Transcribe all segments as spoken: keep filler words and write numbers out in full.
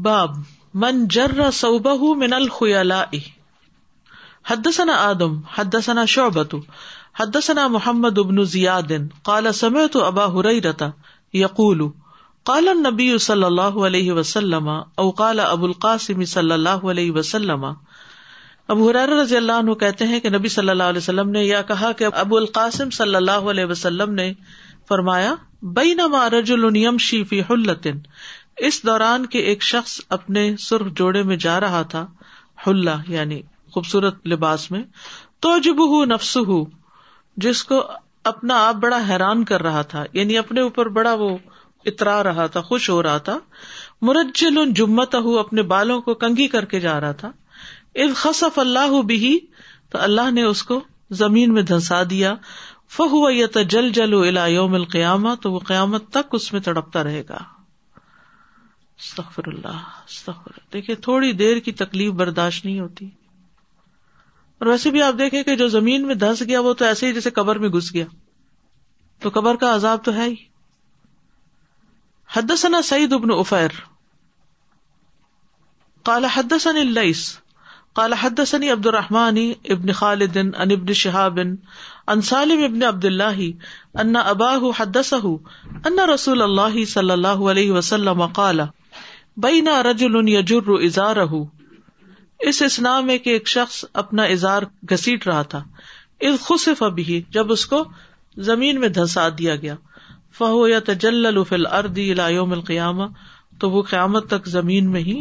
باب من جر ثوبه من الخیلاء. حدثنا آدم حدثنا شعبۃ حدثنا محمد بن زیاد قال سمعت ابا ہریرہ یقول قال النبی صلی اللہ علیہ وسلم او قال ابو القاسم صلی اللہ علیہ وسلم. ابو ہریرہ رضی اللہ عنہ کہتے ہیں کہ نبی صلی اللہ علیہ وسلم نے یا کہا کہ ابو القاسم صلی اللہ علیہ وسلم نے فرمایا بینما رجل یمشی فی حلۃ، اس دوران کہ ایک شخص اپنے سرخ جوڑے میں جا رہا تھا، حلہ یعنی خوبصورت لباس میں، توجبہ نفسہ، جس کو اپنا آپ بڑا حیران کر رہا تھا، یعنی اپنے اوپر بڑا وہ اترا رہا تھا، خوش ہو رہا تھا، مرجل جمتہ، اپنے بالوں کو کنگھی کر کے جا رہا تھا، اذ خسف اللہ بہ، تو اللہ نے اس کو زمین میں دھنسا دیا، فہو یتجلجل الی یوم القیامہ، تو وہ قیامت تک اس میں تڑپتا رہے گا. استغفر اللہ استغفر. دیکھیں تھوڑی دیر کی تکلیف برداشت نہیں ہوتی، اور ویسے بھی آپ دیکھیں کہ جو زمین میں دھنس گیا وہ تو ایسے ہی جیسے قبر میں گھس گیا، تو قبر کا عذاب تو ہے ہی. حدثنا سعید بن عفیر قال حدثني الليث قال حدثني عبد الرحمن ابن خالد عن ابن شهاب عن سالم ابن عبد الله ان اباه حدثه ان رسول الله صلى الله عليه وسلم قال بين رجل يجر ازاره. اس اسنا میں کہ ایک شخص اپنا ازار گھسیٹ رہا تھا، اذ خسف به، جب اس کو زمین میں دھنسا دیا گیا، فهو يتجلل في الارض الى يوم القيامه، تو وہ قیامت تک زمین میں ہی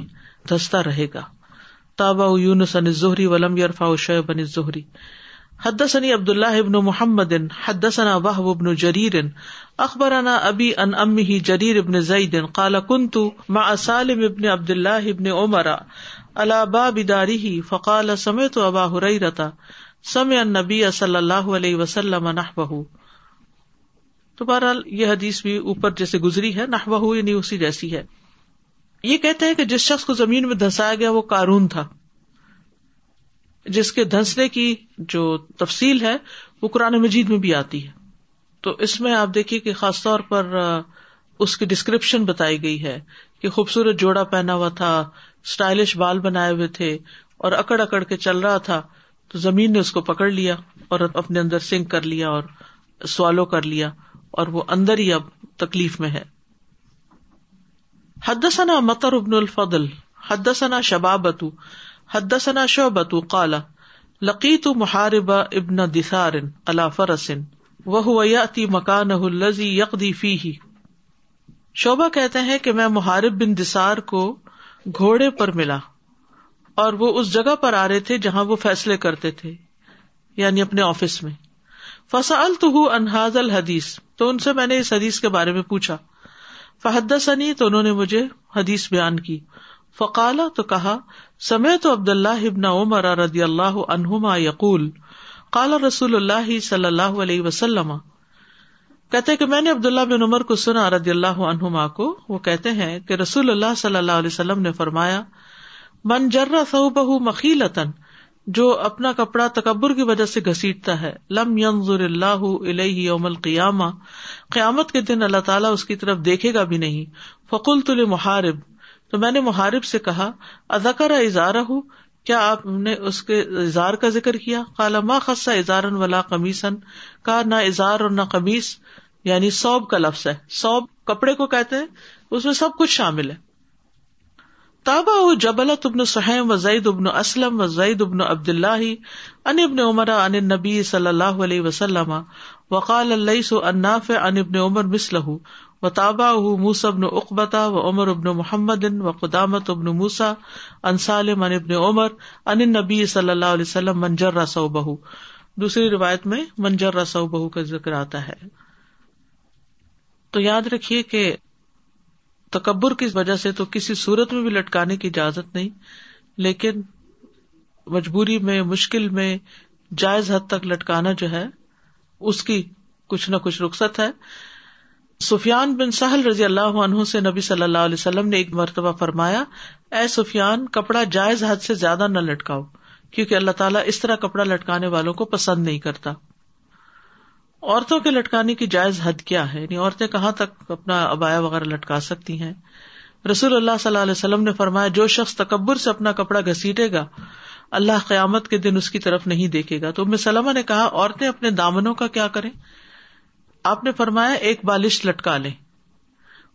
دھنستا رہے گا. تابع یونس عن الزہری ولم يرفع شیئا عن الزہری. حدثني عبد الله بن محمد حدثنا وهب بن جرير اخبرنا ابي عن امه جرير بن زيد قال كنت مع سالم بن عبد الله بن عمر على باب داره فقال سمعت ابا هريره سمع النبي صلى الله عليه وسلم نحوه. تو بہرحال یہ حدیث بھی اوپر جیسے گزری ہے، نحوہ یعنی اسی جیسی ہے. یہ کہتے ہیں کہ جس شخص کو زمین میں دھنسایا گیا وہ قارون تھا، جس کے دھنسنے کی جو تفصیل ہے وہ قرآن مجید میں بھی آتی ہے. تو اس میں آپ دیکھیے کہ خاص طور پر اس کی ڈسکرپشن بتائی گئی ہے کہ خوبصورت جوڑا پہنا ہوا تھا، اسٹائلش بال بنائے ہوئے تھے، اور اکڑ اکڑ کے چل رہا تھا، تو زمین نے اس کو پکڑ لیا اور اپنے اندر سنک کر لیا اور سوالو کر لیا، اور وہ اندر ہی اب تکلیف میں ہے. حدثنا مطر بن الفضل حدثنا شبابۃ حدثنا شعبۃ قال لقيت محارب ابن دثار على فرس وهو يأتي مكانه الذي يقضي فيه. شعبہ کہتے ہیں کہ میں محارب بن دثار کو گھوڑے پر ملا، اور وہ اس جگہ پر آ رہے تھے جہاں وہ فیصلے کرتے تھے، یعنی اپنے آفس میں. فسألته عن هذا الحديث، تو ان سے میں نے اس حدیث کے بارے میں پوچھا. فحدثني، تو انہوں نے مجھے حدیث بیان کی. فقال، تو کہا، سمعت عبد اللہ ابن عمر رضی اللہ عنہما یقول قال رسول اللہ صلی اللہ علیہ وسلم. کہتے کہ میں نے عبداللہ بن عمر کو سنا رضی اللہ عنہما کو، وہ کہتے ہیں کہ رسول اللہ صلی اللہ علیہ وسلم نے فرمایا من جر ثوبہ مخیلۃ، جو اپنا کپڑا تکبر کی وجہ سے گھسیٹتا ہے، لم ينظر اللہ الیہ یوم القیامہ، قیامت کے دن اللہ تعالیٰ اس کی طرف دیکھے گا بھی نہیں. فقلت لمحارب، تو میں نے محارب سے کہا، اذکر ازارہ، کیا آپ نے اس کے ازار کا ذکر کیا؟ قال ما خص ازارا ولا قمیصا، کہا نہ ازار اور نہ قمیص، یعنی ثوب کا لفظ ہے، ثوب کپڑے کو کہتے ہیں، اس میں سب کچھ شامل ہے. تابع جبلۃ ابن سہیم و زید ابن اسلم و زید ابن عبد اللہ ان ابن عمر عن النبی صلی اللہ علیہ وسلم وقال اللیث عن نافع عن ابن عمر مثلہ وتابعه موسى بن عقبة وعمر بن محمد وقدامة بن موسى عن سالم عن ابن عمر عن النبی صلی اللہ علیہ وسلم من جر ثوبہ. دوسری روایت میں من جر ثوبہ کا ذکر آتا ہے. تو یاد رکھیے کہ تکبر کی وجہ سے تو کسی صورت میں بھی لٹکانے کی اجازت نہیں، لیکن مجبوری میں، مشکل میں جائز حد تک لٹکانا جو ہے اس کی کچھ نہ کچھ رخصت ہے. سفیان بن سہل رضی اللہ عنہ سے نبی صلی اللہ علیہ وسلم نے ایک مرتبہ فرمایا، اے سفیان، کپڑا جائز حد سے زیادہ نہ لٹکاؤ، کیونکہ اللہ تعالیٰ اس طرح کپڑا لٹکانے والوں کو پسند نہیں کرتا. عورتوں کے لٹکانے کی جائز حد کیا ہے، یعنی عورتیں کہاں تک اپنا عبایا وغیرہ لٹکا سکتی ہیں، رسول اللہ صلی اللہ علیہ وسلم نے فرمایا جو شخص تکبر سے اپنا کپڑا گھسیٹے گا اللہ قیامت کے دن اس کی طرف نہیں دیکھے گا. تو ام سلمہ نے کہا عورتیں اپنے دامنوں کا کیا کریں؟ آپ نے فرمایا ایک بالش لٹکا لیں.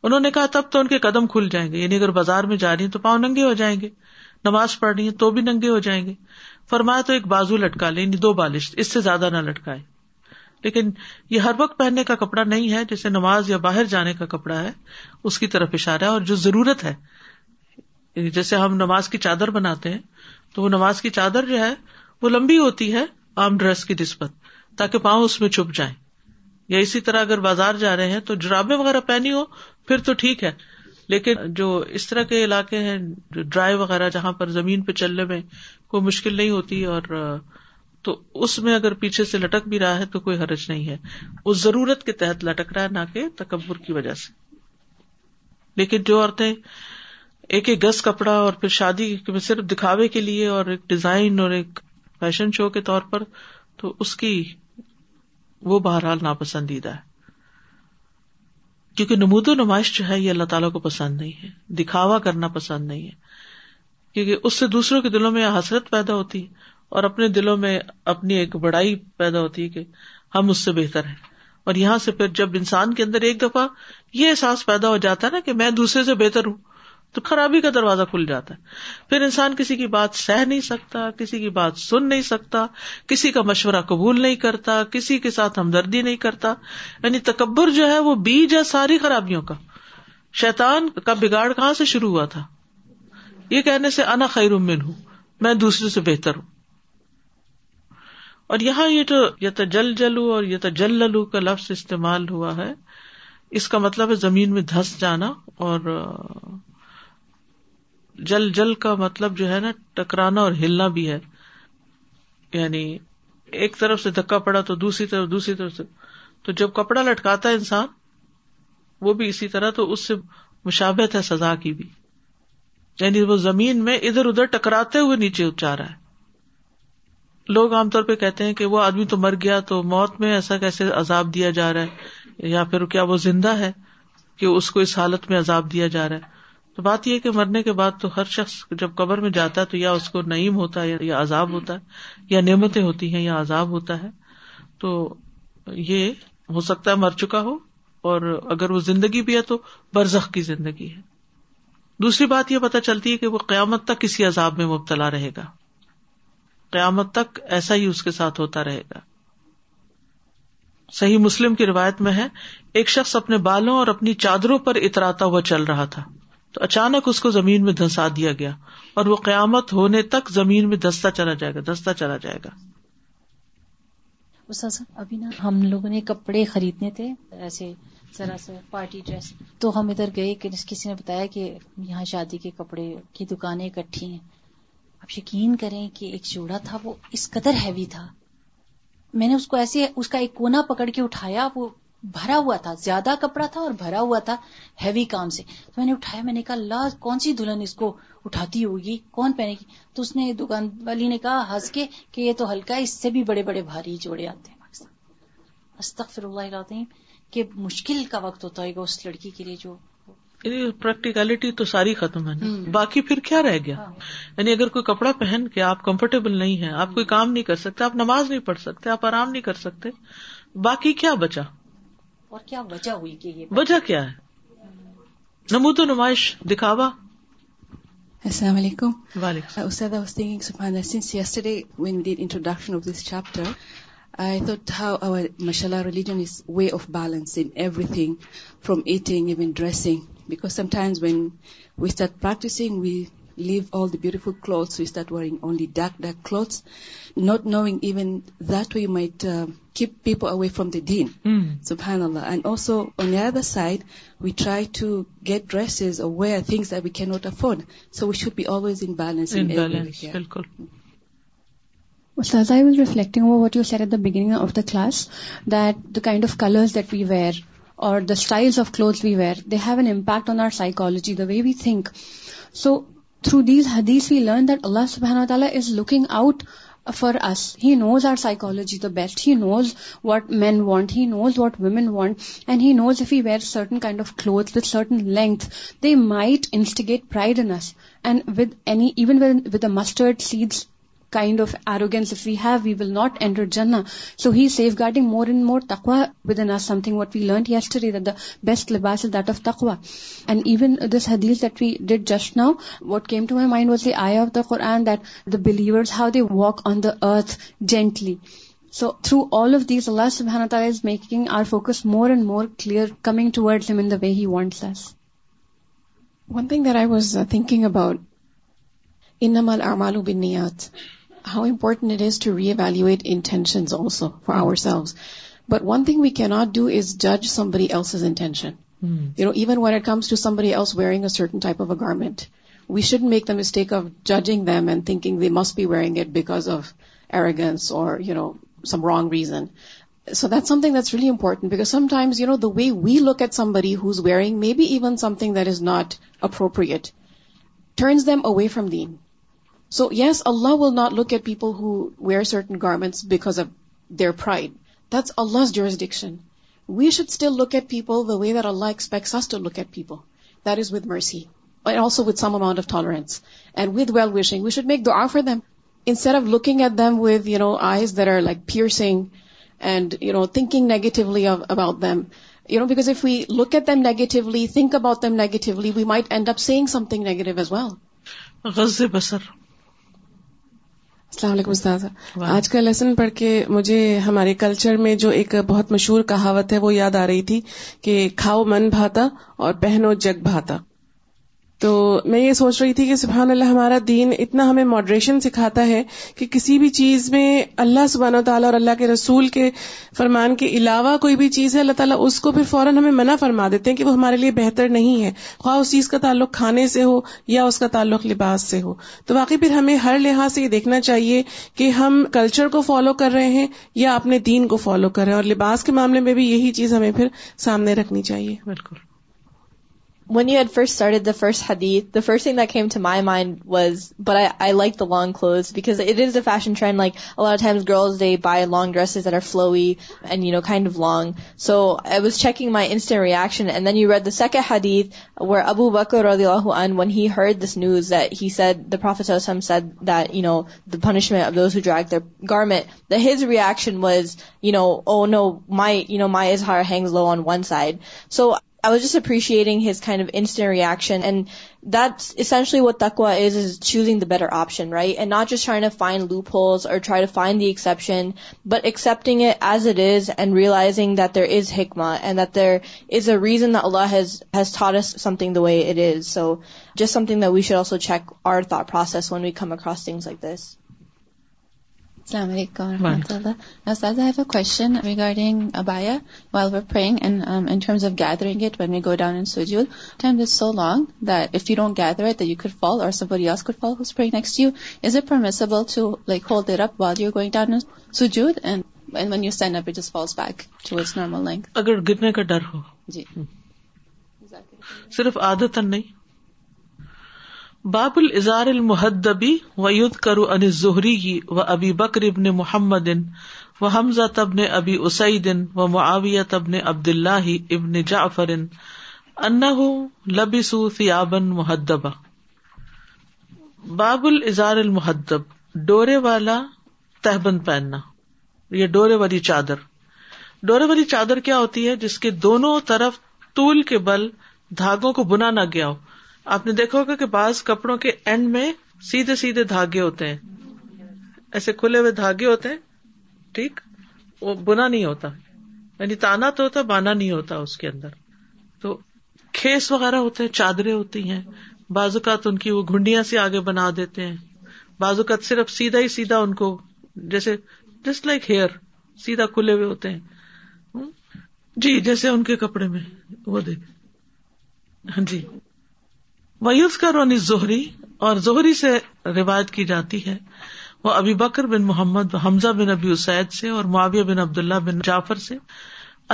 انہوں نے کہا تب تو ان کے قدم کھل جائیں گے، یعنی اگر بازار میں جا رہی ہیں تو پاؤں ننگے ہو جائیں گے، نماز پڑھ رہی ہیں تو بھی ننگے ہو جائیں گے. فرمایا تو ایک بازو لٹکا لیں، یعنی دو بالش، اس سے زیادہ نہ لٹکائے. لیکن یہ ہر وقت پہننے کا کپڑا نہیں ہے، جیسے نماز یا باہر جانے کا کپڑا ہے اس کی طرف اشارہ ہے. اور جو ضرورت ہے، جیسے ہم نماز کی چادر بناتے ہیں تو وہ نماز کی چادر جو ہے وہ لمبی ہوتی ہے عام ڈریس کی نسبت تاکہ پاؤں اس میں چھپ جائیں. یا اسی طرح اگر بازار جا رہے ہیں تو جرابیں وغیرہ پہنی ہو پھر تو ٹھیک ہے، لیکن جو اس طرح کے علاقے ہیں جو ڈرائی وغیرہ جہاں پر زمین پہ چلنے میں کوئی مشکل نہیں ہوتی، اور تو اس میں اگر پیچھے سے لٹک بھی رہا ہے تو کوئی حرج نہیں ہے، اس ضرورت کے تحت لٹک رہا ہے نہ کہ تکبر کی وجہ سے. لیکن جو عورتیں ایک ایک گز کپڑا اور پھر شادی میں صرف دکھاوے کے لیے اور ایک ڈیزائن اور ایک فیشن شو کے طور پر، تو اس کی وہ بہرحال ناپسندیدہ ہے، کیونکہ نمود و نمائش جو ہے یہ اللہ تعالیٰ کو پسند نہیں ہے، دکھاوا کرنا پسند نہیں ہے، کیونکہ اس سے دوسروں کے دلوں میں حسرت پیدا ہوتی ہے اور اپنے دلوں میں اپنی ایک بڑائی پیدا ہوتی ہے کہ ہم اس سے بہتر ہیں. اور یہاں سے پھر جب انسان کے اندر ایک دفعہ یہ احساس پیدا ہو جاتا ہے نا کہ میں دوسرے سے بہتر ہوں، تو خرابی کا دروازہ کھل جاتا ہے. پھر انسان کسی کی بات سہ نہیں سکتا، کسی کی بات سن نہیں سکتا، کسی کا مشورہ قبول نہیں کرتا، کسی کے ساتھ ہمدردی نہیں کرتا. یعنی تکبر جو ہے وہ بیج ہے ساری خرابیوں کا. شیطان کا بگاڑ کہاں سے شروع ہوا تھا؟ یہ کہنے سے انا خیر من ہوں، میں دوسرے سے بہتر ہوں. اور یہاں یہ جو یتجلجلو اور یتجللو کا لفظ استعمال ہوا ہے، اس کا مطلب ہے زمین میں دھس جانا، اور جل جل کا مطلب جو ہے نا ٹکرانا اور ہلنا بھی ہے، یعنی ایک طرف سے دھکا پڑا تو دوسری طرف دوسری طرف سے. تو جب کپڑا لٹکاتا ہے انسان وہ بھی اسی طرح، تو اس سے مشابہت ہے سزا کی بھی، یعنی وہ زمین میں ادھر ادھر ٹکراتے ہوئے نیچے اترا رہا ہے. لوگ عام طور پہ کہتے ہیں کہ وہ آدمی تو مر گیا تو موت میں ایسا کیسے عذاب دیا جا رہا ہے، یا پھر کیا وہ زندہ ہے کہ اس کو اس حالت میں عذاب دیا جا رہا ہے. تو بات یہ ہے کہ مرنے کے بعد تو ہر شخص جب قبر میں جاتا ہے تو یا اس کو نعیم ہوتا ہے یا عذاب ہوتا ہے، یا نعمتیں ہوتی ہیں یا عذاب ہوتا ہے. تو یہ ہو سکتا ہے مر چکا ہو، اور اگر وہ زندگی بھی ہے تو برزخ کی زندگی ہے. دوسری بات یہ پتہ چلتی ہے کہ وہ قیامت تک کسی عذاب میں مبتلا رہے گا، قیامت تک ایسا ہی اس کے ساتھ ہوتا رہے گا. صحیح مسلم کی روایت میں ہے ایک شخص اپنے بالوں اور اپنی چادروں پر اتراتا ہوا چل رہا تھا تو اچانک اس کو زمین میں دھنسا دیا گیا، اور وہ قیامت ہونے تک زمین میں دھستا چلا جائے گا دھستا چلا جائے گا. استاذ ابھی نا ہم لوگوں نے کپڑے خریدنے تھے ایسے ذرا سے پارٹی ڈریس، تو ہم ادھر گئے کہ کسی نے بتایا کہ یہاں شادی کے کپڑے کی دکانیں اکٹھی ہیں. آپ یقین کریں کہ ایک جوڑا تھا وہ اس قدر ہیوی تھا، میں نے اس کو ایسے اس کا ایک کونا پکڑ کے اٹھایا، وہ بھرا ہوا تھا، زیادہ کپڑا تھا اور بھرا ہوا تھا ہیوی کام سے. تو میں نے اٹھایا، میں نے کہا اللہ کون سی دلہن اس کو اٹھاتی ہوگی، کون پہنے گی؟ تو اس نے دکان والی نے کہا ہنس کے کہ یہ تو ہلکا ہے، اس سے بھی بڑے بڑے بھاری جوڑے آتے ہیں پاکستان. استغفر اللہ العظیم، کہ مشکل کا وقت ہوتا ہے گا اس لڑکی کے لیے. جو پریکٹیکلٹی تو ساری ختم ہے نا، باقی پھر کیا رہ گیا؟ یعنی اگر کوئی کپڑا پہن کے آپ کمفرٹیبل نہیں ہے، آپ کوئی کام نہیں کر سکتے، آپ نماز نہیں پڑھ سکتے، آپ آرام نہیں کر سکتے، باقی کیا بچا؟ اور کیا وجہ ہوئی کہ یہ وجہ کیا ہے؟ نمود و نمائش، دکھاوا. Assalamu alaikum. Walaikum. Uh, Ustad, I was thinking, subhanallah, since yesterday when we did introduction of this chapter, I thought how our, mashallah, religion is way of balance in everything, from eating, even dressing. Because sometimes when we start practicing, we leave all the beautiful clothes, we start wearing only dark, dark clothes, not knowing even that way you might uh, keep people away from the deen, mm. subhanallah. And also, on the other side, we try to get dresses or wear things that we cannot afford. So we should be always in balance. In, in balance, بالکل. Ustaz, I was reflecting over what you said at the beginning of the class, that the kind of colors that we wear, or the styles of clothes we wear, they have an impact on our psychology, the way we think. So, through these hadiths we learn that Allah subhanahu wa ta'ala is looking out for us. He knows our psychology the best. He knows what men want. He knows what women want. And he knows if we wear certain kind of clothes with certain length, they might instigate pride in us. And with any, even with, with the mustard seeds kind of arrogance if we have, we will not enter Jannah. So he's safeguarding more and more taqwa within us, something what we learned yesterday, that the best libas is that of taqwa. And even this hadith that we did just now, what came to my mind was the ayah of the Quran that the believers, how they walk on the earth gently. So through all of these, Allah subhanahu wa ta'ala is making our focus more and more clear, coming towards Him in the way He wants us. One thing that I was thinking about, إِنَّمَا الْأَعْمَالُ بِالنِّيَّاتِ, how important it is to reevaluate intentions also for mm. ourselves. But one thing we cannot do is judge somebody else's intention. Mm. You know, even when it comes to somebody else wearing a certain type of a garment, we shouldn't make the mistake of judging them and thinking they must be wearing it because of arrogance or, you know, some wrong reason. So that's something that's really important, because sometimes, you know, the way we look at somebody who's wearing maybe even something that is not appropriate turns them away from Deen. So yes, Allah will not look at people who wear certain garments because of their pride. That's Allah's jurisdiction. We should still look at people the way that Allah expects us to look at people. That is with mercy, and also with some amount of tolerance, and with well-wishing. We should make dua for them, instead of looking at them with, you know, eyes that are like piercing and, you know, thinking negatively of, about them. You know, because if we look at them negatively, think about them negatively, we might end up saying something negative as well. غض بصر. السلام علیکم استاذہ. آج کا lesson پڑھ کے مجھے ہمارے کلچر میں جو ایک بہت مشہور کہاوت ہے وہ یاد آ رہی تھی کہ کھاؤ من بھاتا اور پہنو جگ بھاتا. تو میں یہ سوچ رہی تھی کہ سبحان اللہ ہمارا دین اتنا ہمیں ماڈریشن سکھاتا ہے کہ کسی بھی چیز میں اللہ سبحانہ وتعالیٰ اور اللہ کے رسول کے فرمان کے علاوہ کوئی بھی چیز ہے اللہ تعالیٰ اس کو پھر فوراً ہمیں منع فرما دیتے ہیں کہ وہ ہمارے لیے بہتر نہیں ہے, خواہ اس چیز کا تعلق کھانے سے ہو یا اس کا تعلق لباس سے ہو. تو واقعی پھر ہمیں ہر لحاظ سے یہ دیکھنا چاہیے کہ ہم کلچر کو فالو کر رہے ہیں یا اپنے دین کو فالو کر رہے ہیں, اور لباس کے معاملے میں بھی یہی چیز ہمیں پھر سامنے رکھنی چاہیے. بالکل. When you had first started the first hadith, the first thing that came to my mind was, but I, I like the long clothes, because it is a fashion trend. Like, a lot of times girls, they buy long dresses that are flowy and, you know, kind of long. So I was checking my instant reaction, and then you read the second hadith where Abu Bakr radiallahu anhu, when he heard this news, that he said, the Prophet sallallahu alaihi wasallam said that, you know, the punishment of those who drag their garment, that his reaction was, you know, oh no, my, you know, my izhar hangs low on one side. So I was just appreciating his kind of instant reaction, and that's essentially what taqwa is, is choosing the better option, right? And not just trying to find loopholes or try to find the exception, but accepting it as it is and realizing that there is hikmah and that there is a reason that Allah has, has taught us something the way it is. So just something that we should also check our thought process when we come across things like this. Assalamu alaikum wa rahmatullah. Ustaz, I have a question regarding abaya while we're praying, and um, in terms of gathering it when we go down in sujood. Time is so long that if you don't gather it, that you could fall or somebody else could fall who's praying next to you. Is it permissible to like hold it up while you're going down in sujood, and, and when you stand up, it just falls back to its normal length? Agar girne ka dar ho. Ji. Exactly. Sirf aadatan nahi. باب الازار المحدبی ویذکر عن الزہری و ابی بکر ابن محمد و حمزہ ابن ابی اسید و معاویہ ابن عبد اللہ ابن جعفر انہ لبسوا ثیابا محدبا. باب الازار المحدب, ڈورے والا تہبند پہننا, یہ ڈورے والی چادر. ڈورے والی چادر کیا ہوتی ہے؟ جس کے دونوں طرف طول کے بل دھاگوں کو بنا نہ گیا ہو. آپ نے دیکھا ہوگا کہ بعض کپڑوں کے اینڈ میں سیدھے سیدھے دھاگے ہوتے ہیں, ایسے کھلے ہوئے دھاگے ہوتے ہیں, ٹھیک, وہ بنا نہیں ہوتا, یعنی تانا تو ہوتا, بانا نہیں ہوتا اس کے اندر. تو کھیس وغیرہ ہوتے ہیں, چادریں ہوتی ہیں, بعض اوقات ان کی وہ گھنڈیاں سے آگے بنا دیتے ہیں, بعض اوقات صرف سیدھا ہی سیدھا ان کو, جیسے جسٹ لائک ہیئر, سیدھا کھلے ہوئے ہوتے ہیں. جی, جیسے ان کے کپڑے میں وہ دیکھ. جی. وَيُذْكَرُ عَنِ الزُّهْرِي, اور زہری سے روایت کی جاتی ہے, وہ ابی بکر بن محمد و حمزہ بن ابی اسید سے اور معاویہ بن عبداللہ بن جعفر سے,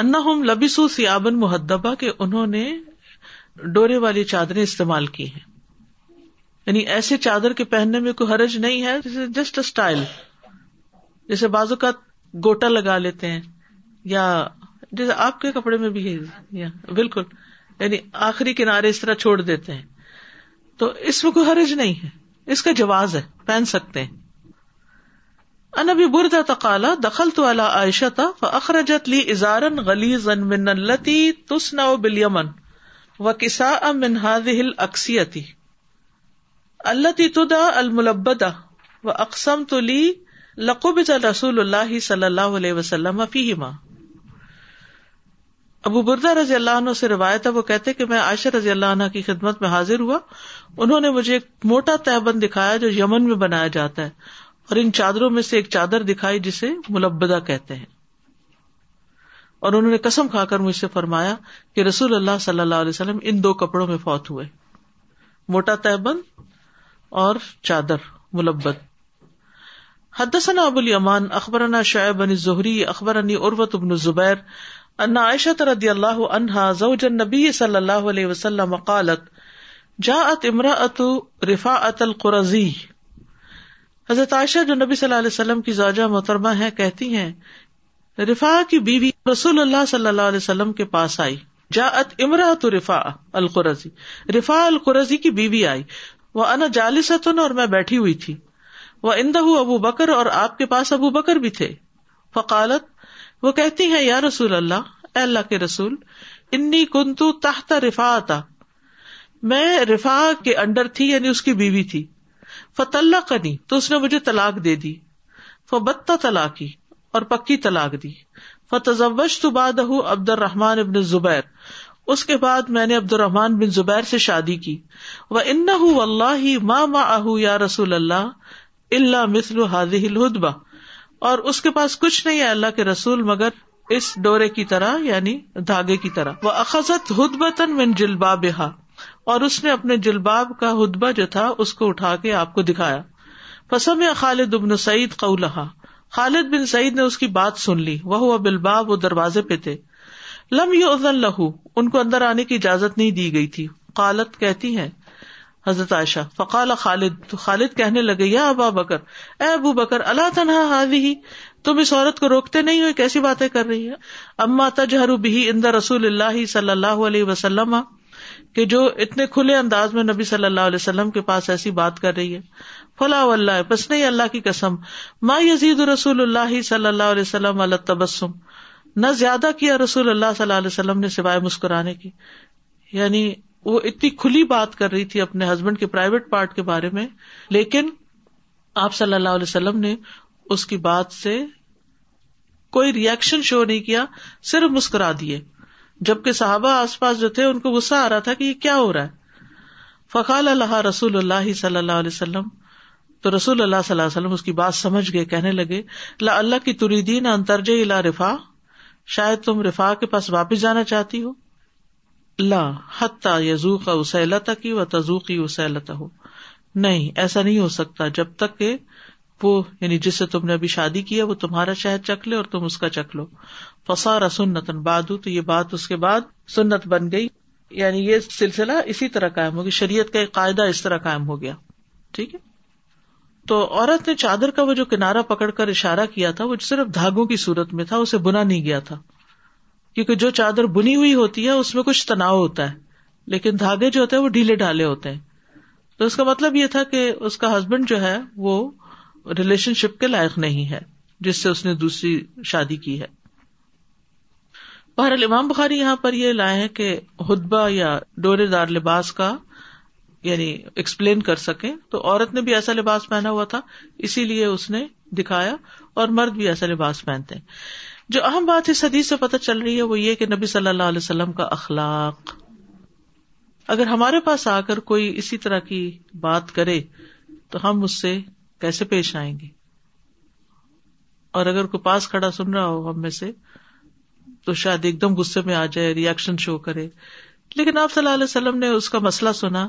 انہم لبسوا ثیابا محدبا, کہ انہوں نے ڈورے والی چادریں استعمال کی ہیں. یعنی ایسے چادر کے پہننے میں کوئی حرج نہیں ہے, جسٹ اسٹائل, جیسے بازو کا گوٹا لگا لیتے ہیں یا جیسے آپ کے کپڑے میں بھی ہے بالکل، یعنی آخری کنارے اس طرح چھوڑ دیتے ہیں، تو اس میں کوئی حرج نہیں ہے، اس کا جواز ہے، پہن سکتے ہیں۔ عن ابی بردہ قال دخلت علی عائشہ فاخرجت لی ازارا غلیظا من التی تصنع بالیمن وکساء من هذه الاکسیہ التی تدعى الملبدہ واقسمت لی لقبض رسول اللہ صلی اللہ علیہ وسلم فیہما۔ ابو بردہ رضی اللہ عنہ سے روایت ہے، وہ کہتے کہ میں عائشہ رضی اللہ عنہ کی خدمت میں حاضر ہوا، انہوں نے مجھے ایک موٹا تہبند دکھایا جو یمن میں بنایا جاتا ہے، اور ان چادروں میں سے ایک چادر دکھائی جسے ملبدہ کہتے ہیں، اور انہوں نے قسم کھا کر مجھ سے فرمایا کہ رسول اللہ صلی اللہ علیہ وسلم ان دو کپڑوں میں فوت ہوئے، موٹا تہبند اور چادر ملبد۔ حدثنا ابو الیمان اخبرنا شعیب بن الزہری اخبرنی عروۃ بن الزبیر ان عائشہ رضی اللہ عنہا زوج النبی صلی اللہ علیہ وسلم قالت جاءت امرأة رفاعۃ القرظی۔ حضرت عائشہ جو نبی صلی اللہ علیہ وسلم کی زوجہ محترمہ ہیں کہتی ہیں رفاعہ کی بیوی رسول اللہ صلی اللہ علیہ وسلم کے پاس آئی، جاءت امرأة رفاعہ القرظی، رفاعہ القرظی کی بیوی آئی، وانا جالسۃ اور میں بیٹھی ہوئی تھی، وعنده ابو بکر اور آپ کے پاس ابو بکر بھی تھے، فقالت وہ کہتی ہیں یا رسول اللہ، اے اللہ کے رسول، انی کنت تحت رفاعہ، میں رفاعہ کے انڈر تھی یعنی اس کی بیوی تھی، فطلقنی تو اس نے مجھے طلاق دے دی، فبت طلاقی اور پکی طلاق دی، فتزوجت بعدہ عبد الرحمن بن زبیر، اس کے بعد میں نے عبد الرحمن بن زبیر سے شادی کی، وانہ واللہ ما معہ یا رسول اللہ الا مثل هذه الحدبہ، اور اس کے پاس کچھ نہیں ہے اللہ کے رسول مگر اس ڈورے کی طرح یعنی دھاگے کی طرح، واخذت حدبۃ من جلبابھا، اور اس نے اپنے جلباب کا حدبہ جو تھا اس کو اٹھا کے آپ کو دکھایا، فسمع خالد بن سعید قولھا، خالد بن سعید نے اس کی بات سن لی، وہو بالباب، وہ دروازے پہ تھے، لم یؤذن لہ، ان کو اندر آنے کی اجازت نہیں دی گئی تھی، قالت کہتی ہیں حضرت عائشہ، فقال خالد، تو خالد کہنے لگے یا ابا بکر، اے ابو بکر، الا تنہا ہذہ، تم اس عورت کو روکتے نہیں ہو، کیسی باتیں کر رہی ہے، اما تجہر بہ عند رسول اللہ صلی اللہ علیہ وسلم، کہ جو اتنے کھلے انداز میں نبی صلی اللہ علیہ وسلم کے پاس ایسی بات کر رہی ہے، فلا واللہ، پس نہیں اللہ کی قسم، ما یزید رسول اللہ صلی اللہ علیہ وسلم علی التبسم، نہ زیادہ کیا رسول اللہ صلی اللہ علیہ وسلم نے سوائے مسکرانے کی، یعنی وہ اتنی کھلی بات کر رہی تھی اپنے ہسبینڈ کے پرائیویٹ پارٹ کے بارے میں، لیکن آپ صلی اللہ علیہ وسلم نے اس کی بات سے کوئی ری ایکشن شو نہیں کیا، صرف مسکرا دیے، جبکہ صحابہ آس پاس جو تھے ان کو غصہ آ رہا تھا کہ یہ کیا ہو رہا ہے، فقال لها رسول اللہ صلی اللہ علیہ وسلم، تو رسول اللہ صلی اللہ علیہ وسلم اس کی بات سمجھ گئے، کہنے لگے لا اللہ کی تریدین ان ترجعی الی رفاع، شاید تم رفاع کے پاس واپس جانا چاہتی ہو، لا حتی یذوق اسیلتک و تذوقی اسیلتہ، نہیں ایسا نہیں ہو سکتا جب تک کہ وہ یعنی جس سے تم نے ابھی شادی کی ہے وہ تمہارا شہد چکھ لے اور تم اس کا چکھ لو، فصار سنتا بعد، تو یہ بات اس کے بعد سنت بن گئی، یعنی یہ سلسلہ اسی طرح قائم ہو گیا، شریعت کا ایک قاعدہ اس طرح قائم ہو گیا، ٹھیک ہے۔ تو عورت نے چادر کا وہ جو کنارہ پکڑ کر اشارہ کیا تھا وہ صرف دھاگوں کی صورت میں تھا، اسے بنا نہیں گیا تھا، کیونکہ جو چادر بنی ہوئی ہوتی ہے اس میں کچھ تناؤ ہوتا ہے، لیکن دھاگے جو ہوتے ہیں وہ ڈھیلے ڈھالے ہوتے ہیں، تو اس کا مطلب یہ تھا کہ اس کا ہسبینڈ جو ہے وہ ریلیشن شپ کے لائق نہیں ہے جس سے اس نے دوسری شادی کی ہے۔ بہرحال امام بخاری یہاں پر یہ لائے ہیں کہ حدبہ یا ڈورے دار لباس کا یعنی ایکسپلین کر سکیں، تو عورت نے بھی ایسا لباس پہنا ہوا تھا اسی لیے اس نے دکھایا، اور مرد بھی ایسا لباس پہنتے ہیں۔ جو اہم بات اس حدیث سے پتہ چل رہی ہے وہ یہ کہ نبی صلی اللہ علیہ وسلم کا اخلاق، اگر ہمارے پاس آ کر کوئی اسی طرح کی بات کرے تو ہم اس سے کیسے پیش آئیں گے، اور اگر کوئی پاس کھڑا سن رہا ہو ہم میں سے تو شاید ایک دم غصے میں آ جائے، ری ایکشن شو کرے، لیکن آپ صلی اللہ علیہ وسلم نے اس کا مسئلہ سنا،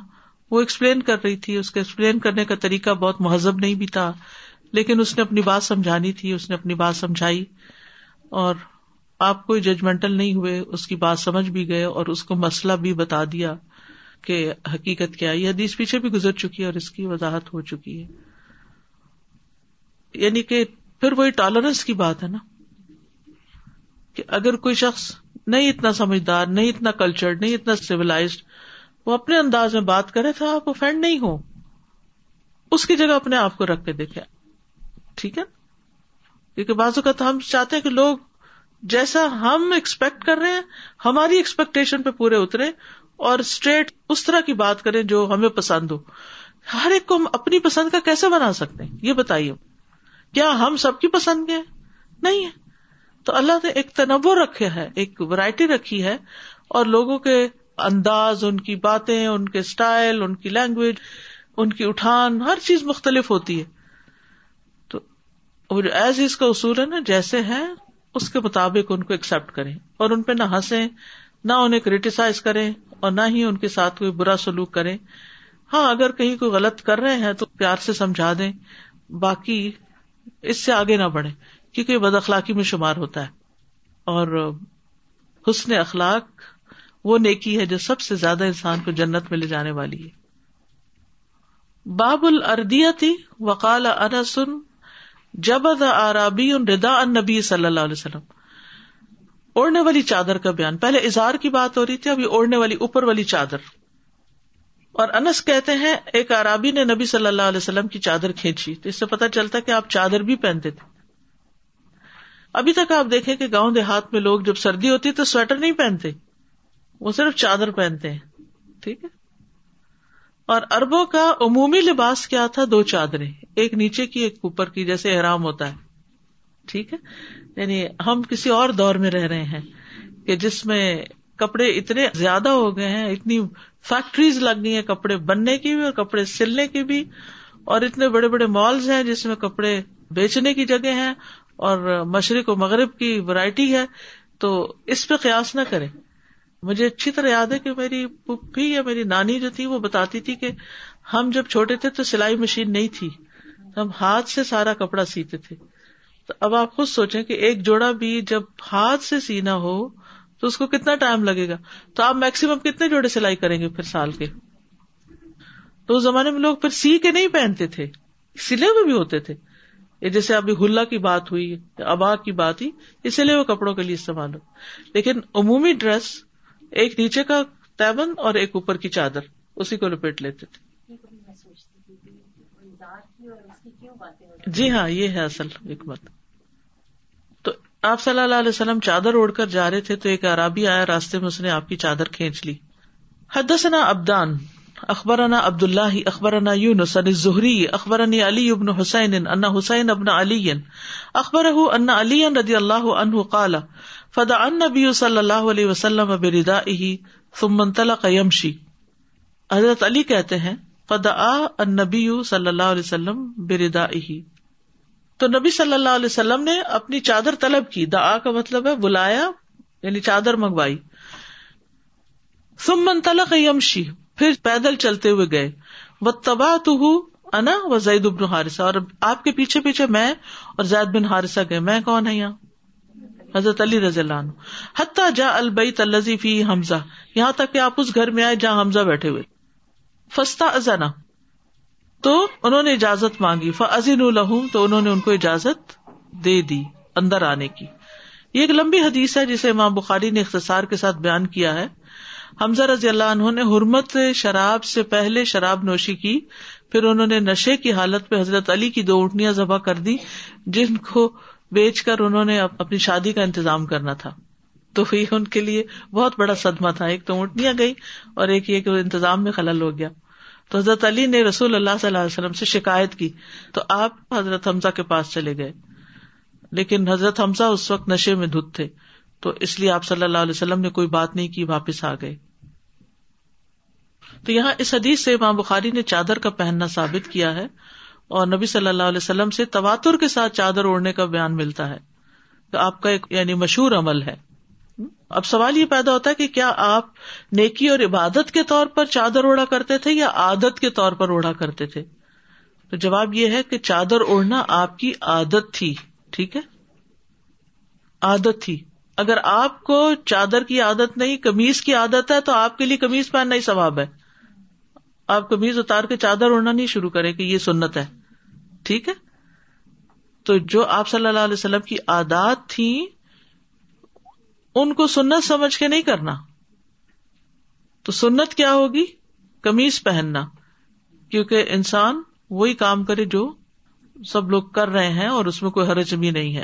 وہ ایکسپلین کر رہی تھی، اس کے ایکسپلین کرنے کا طریقہ بہت مہذب نہیں بھی تھا، لیکن اس نے اپنی بات سمجھانی تھی، اس نے اپنی بات سمجھائی، اور آپ کوئی ججمنٹل نہیں ہوئے، اس کی بات سمجھ بھی گئے اور اس کو مسئلہ بھی بتا دیا کہ حقیقت کیا ہے۔ یہ حدیث پیچھے بھی گزر چکی ہے اور اس کی وضاحت ہو چکی ہے، یعنی کہ پھر وہی ٹالرنس کی بات ہے نا کہ اگر کوئی شخص نہیں اتنا سمجھدار, نہیں اتنا کلچرڈ, نہیں اتنا سویلائزڈ, وہ اپنے انداز میں بات کرے تو آپ افینڈ نہیں ہو, اس کی جگہ اپنے آپ کو رکھ کے دیکھیں. ٹھیک ہے, کیونکہ بعض اوقات ہم چاہتے ہیں کہ لوگ جیسا ہم ایکسپیکٹ کر رہے ہیں ہماری ایکسپیکٹیشن پہ پورے اترے اور اسٹریٹ اس طرح کی بات کریں جو ہمیں پسند ہو. ہر ایک کو ہم اپنی پسند کا کیسے بنا سکتے ہیں, یہ بتائیے. کیا ہم سب کی پسند کے نہیں ہے, تو اللہ نے ایک تنوع رکھے ہے, ایک ورائٹی رکھی ہے, اور لوگوں کے انداز, ان کی باتیں, ان کے اسٹائل, ان کی لینگویج, ان کی اٹھان, ہر چیز مختلف ہوتی ہے. تو ایز اس کا اصول ہے نا, جیسے ہیں اس کے مطابق ان کو ایکسپٹ کریں, اور ان پہ نہ ہنسیں, نہ انہیں کریٹیسائز کریں, اور نہ ہی ان کے ساتھ کوئی برا سلوک کریں. ہاں اگر کہیں کوئی غلط کر رہے ہیں تو پیار سے سمجھا دیں, باقی اس سے آگے نہ بڑھیں, کیونکہ بد اخلاقی میں شمار ہوتا ہے. اور حسن اخلاق وہ نیکی ہے جو سب سے زیادہ انسان کو جنت میں لے جانے والی ہے. باب الاردیۃ. وقال انس جبذ اعرابی رداء النبی صلی اللہ علیہ وسلم. اوڑھنے والی چادر کا بیان. پہلے ازار کی بات ہو رہی تھی, ابھی اوڑھنے والی اوپر والی چادر. اور انس کہتے ہیں ایک اعرابی نے نبی صلی اللہ علیہ وسلم کی چادر کھینچی, تو اس سے پتہ چلتا کہ آپ چادر بھی پہنتے تھے. ابھی تک آپ دیکھیں کہ گاؤں دیہات میں لوگ جب سردی ہوتی ہے تو سویٹر نہیں پہنتے, وہ صرف چادر پہنتے ہیں. ٹھیک ہے, اور عربوں کا عمومی لباس کیا تھا, دو چادریں, ایک نیچے کی ایک اوپر کی, جیسے احرام ہوتا ہے. ٹھیک ہے, یعنی ہم کسی اور دور میں رہ رہے ہیں کہ جس میں کپڑے اتنے زیادہ ہو گئے ہیں, اتنی فیکٹریز لگ گئی ہیں کپڑے بننے کی بھی اور کپڑے سلنے کی بھی, اور اتنے بڑے بڑے مالز ہیں جس میں کپڑے بیچنے کی جگہ ہیں, اور مشرق و مغرب کی ورائٹی ہے. تو اس پہ قیاس نہ کریں. مجھے اچھی طرح یاد ہے کہ میری پھپھی یا میری نانی جو تھی وہ بتاتی تھی کہ ہم جب چھوٹے تھے تو سلائی مشین نہیں تھی, ہم ہاتھ سے سارا کپڑا سیتے تھے. تو اب آپ خود سوچیں کہ ایک جوڑا بھی جب ہاتھ سے سینا ہو تو اس کو کتنا ٹائم لگے گا, تو آپ میکسیمم کتنے جوڑے سلائی کریں گے پھر سال کے. تو اس زمانے میں لوگ پھر سی کے نہیں پہنتے تھے, سلے ہوئے بھی ہوتے تھے. جیسے ابھی ہلا کی بات ہوئی, ابا کی بات ہی, اسی لیے وہ کپڑوں کے لیے استعمال ہو. لیکن عمومی ڈریس ایک نیچے کا تیبن اور ایک اوپر کی چادر, اسی کو لپیٹ لیتے تھے. جی ہاں, یہ ہے اصل حکمت. تو آپ صلی اللہ علیہ وسلم چادر اوڑھ کر جا رہے تھے تو ایک اعرابی آیا, راستے میں اس نے آپ کی چادر کھینچ لی. حدثنا عبدان اخبرنا عبد اللہ اخبرنا یونس عن الزہری اخبرنی علی ابن حسین ان حسین ابن علی اخبرہ ان علی رضی اللہ عنہ قال فدعا النبی صلی اللہ علیہ وسلم بردائہ ثم انطلق یمشی. حضرت علی کہتے ہیں فدعا النبی صلی اللہ علیہ وسلم بردائہ, تو نبی صلی اللہ علیہ وسلم نے اپنی چادر طلب کی. دعا کا مطلب ہے بلایا, یعنی چادر منگوائی. ثم انطلق یمشی, پھر پیدل چلتے ہوئے گئے. واتبعتہ انا وزید بن حارثہ, اور آپ کے پیچھے پیچھے میں اور زید بن حارثہ گئے. میں کون ہے یہاں؟ حضرت علی رضی اللہ عنہ. حتی جاء البیت الذی فیہ حمزہ, یہاں تک کہ آپ اس گھر میں آئے جہاں حمزہ بیٹھے ہوئے. فاستأذن, تو انہوں نے اجازت مانگی. فأذنوا لہم, تو انہوں نے ان کو اجازت دے دی اندر آنے کی. یہ ایک لمبی حدیث ہے جسے امام بخاری نے اختصار کے ساتھ بیان کیا ہے. حمزہ رضی اللہ عنہ نے حرمت شراب سے پہلے شراب نوشی کی, پھر انہوں نے نشے کی حالت میں حضرت علی کی دو اونٹنیاں ذبح کر دی جن کو بیچ کر انہوں نے اپنی شادی کا انتظام کرنا تھا. تو یہ ان کے لیے بہت بڑا صدمہ تھا, ایک تو اونٹنیاں گئی اور ایک یہ کہ وہ انتظام میں خلل ہو گیا. تو حضرت علی نے رسول اللہ صلی اللہ علیہ وسلم سے شکایت کی, تو آپ حضرت حمزہ کے پاس چلے گئے. لیکن حضرت حمزہ اس وقت نشے میں دھت تھے, تو اس لیے آپ صلی اللہ علیہ وسلم نے کوئی بات نہیں کی, واپس آ گئے. تو یہاں اس حدیث سے امام بخاری نے چادر کا پہننا ثابت کیا ہے, اور نبی صلی اللہ علیہ وسلم سے تواتر کے ساتھ چادر اوڑھنے کا بیان ملتا ہے کہ آپ کا ایک یعنی مشہور عمل ہے. اب سوال یہ پیدا ہوتا ہے کہ کیا آپ نیکی اور عبادت کے طور پر چادر اوڑھا کرتے تھے یا عادت کے طور پر اوڑھا کرتے تھے؟ تو جواب یہ ہے کہ چادر اوڑھنا آپ کی عادت تھی. ٹھیک ہے, عادت تھی. اگر آپ کو چادر کی عادت نہیں, قمیض کی عادت ہے, تو آپ کے لیے قمیض پہننا ہی ثواب ہے. آپ قمیض اتار کے چادر اوڑھنا نہیں شروع کریں کہ یہ سنت ہے. ٹھیک ہے, تو جو آپ صلی اللہ علیہ وسلم کی عادات تھیں ان کو سنت سمجھ کے نہیں کرنا. تو سنت کیا ہوگی؟ قمیص پہننا، کیونکہ انسان وہی کام کرے جو سب لوگ کر رہے ہیں اور اس میں کوئی حرج بھی نہیں ہے.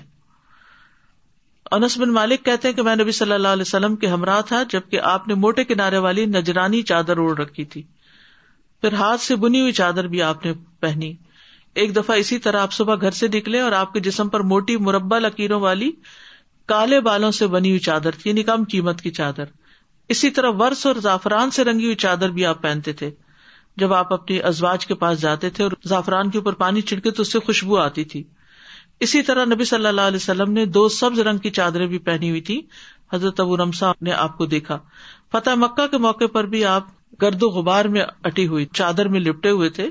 انس بن مالک کہتے ہیں کہ میں نبی صلی اللہ علیہ وسلم کے ہمراہ تھا جبکہ آپ نے موٹے کنارے والی نجرانی چادر اوڑھ رکھی تھی، پھر ہاتھ سے بنی ہوئی چادر بھی آپ نے پہنی. ایک دفعہ اسی طرح آپ صبح گھر سے نکلے اور آپ کے جسم پر موٹی مربع لکیروں والی کالے بالوں سے بنی ہوئی چادر تھی، یعنی کم قیمت کی چادر. اسی طرح ورس اور زعفران سے رنگی ہوئی چادر بھی آپ پہنتے تھے. جب آپ اپنی ازواج کے پاس جاتے تھے اور زعفران کے اوپر پانی چھڑکے تو اس سے خوشبو آتی تھی. اسی طرح نبی صلی اللہ علیہ وسلم نے دو سبز رنگ کی چادریں بھی پہنی ہوئی تھی. حضرت ابو رمسا نے آپ کو دیکھا. فتح مکہ کے موقع پر بھی آپ گرد و غبار میں اٹی ہوئی چادر میں لپٹے ہوئے تھے،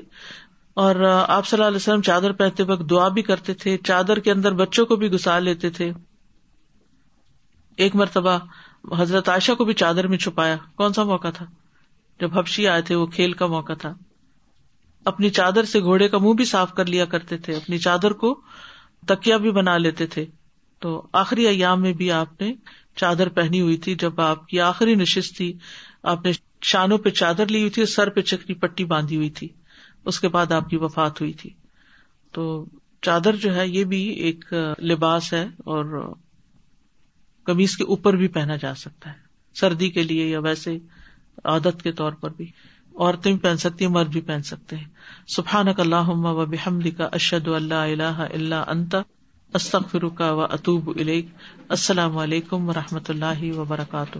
اور آپ صلی اللہ علیہ وسلم چادر پہنتے وقت دعا بھی کرتے تھے، چادر کے اندر بچوں کو بھی گھسا لیتے تھے. ایک مرتبہ حضرت عائشہ کو بھی چادر میں چھپایا. کون سا موقع تھا؟ جب حبشی آئے تھے، وہ کھیل کا موقع تھا. اپنی چادر سے گھوڑے کا منہ بھی صاف کر لیا کرتے تھے، اپنی چادر کو تکیہ بھی بنا لیتے تھے. تو آخری ایام میں بھی آپ نے چادر پہنی ہوئی تھی. جب آپ کی آخری نشست تھی، آپ نے شانوں پہ چادر لی ہوئی تھی اور سر پہ چکری پٹی باندھی ہوئی تھی. اس کے بعد آپ کی وفات ہوئی تھی. تو چادر جو ہے یہ بھی ایک لباس ہے، اور قمیص کے اوپر بھی پہنا جا سکتا ہے، سردی کے لیے یا ویسے عادت کے طور پر بھی. عورتیں بھی پہن سکتی ہیں، مرد بھی پہن سکتے ہیں. سبحانک اللہم و بحمدک، اشہد ان لا الہ الا انت، استغفرک و اتوب الیک. السلام علیکم و رحمۃ اللہ وبرکاتہ.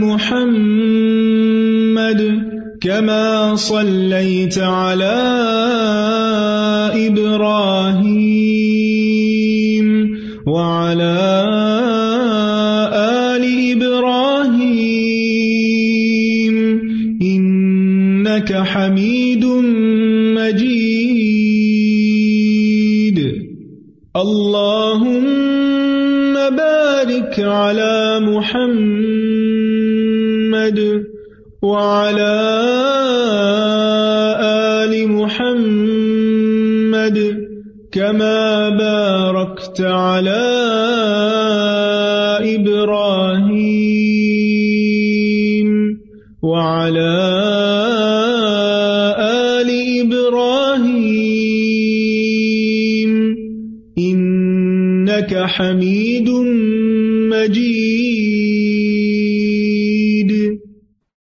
محمد كما صليت على إبراهيم وعلى آل إبراهيم إنك حميد مجيد. اللهم بارك على محمد وعلى آل محمد كما باركت على إبراهيم وعلى آل إبراهيم إنك حميد مجيد.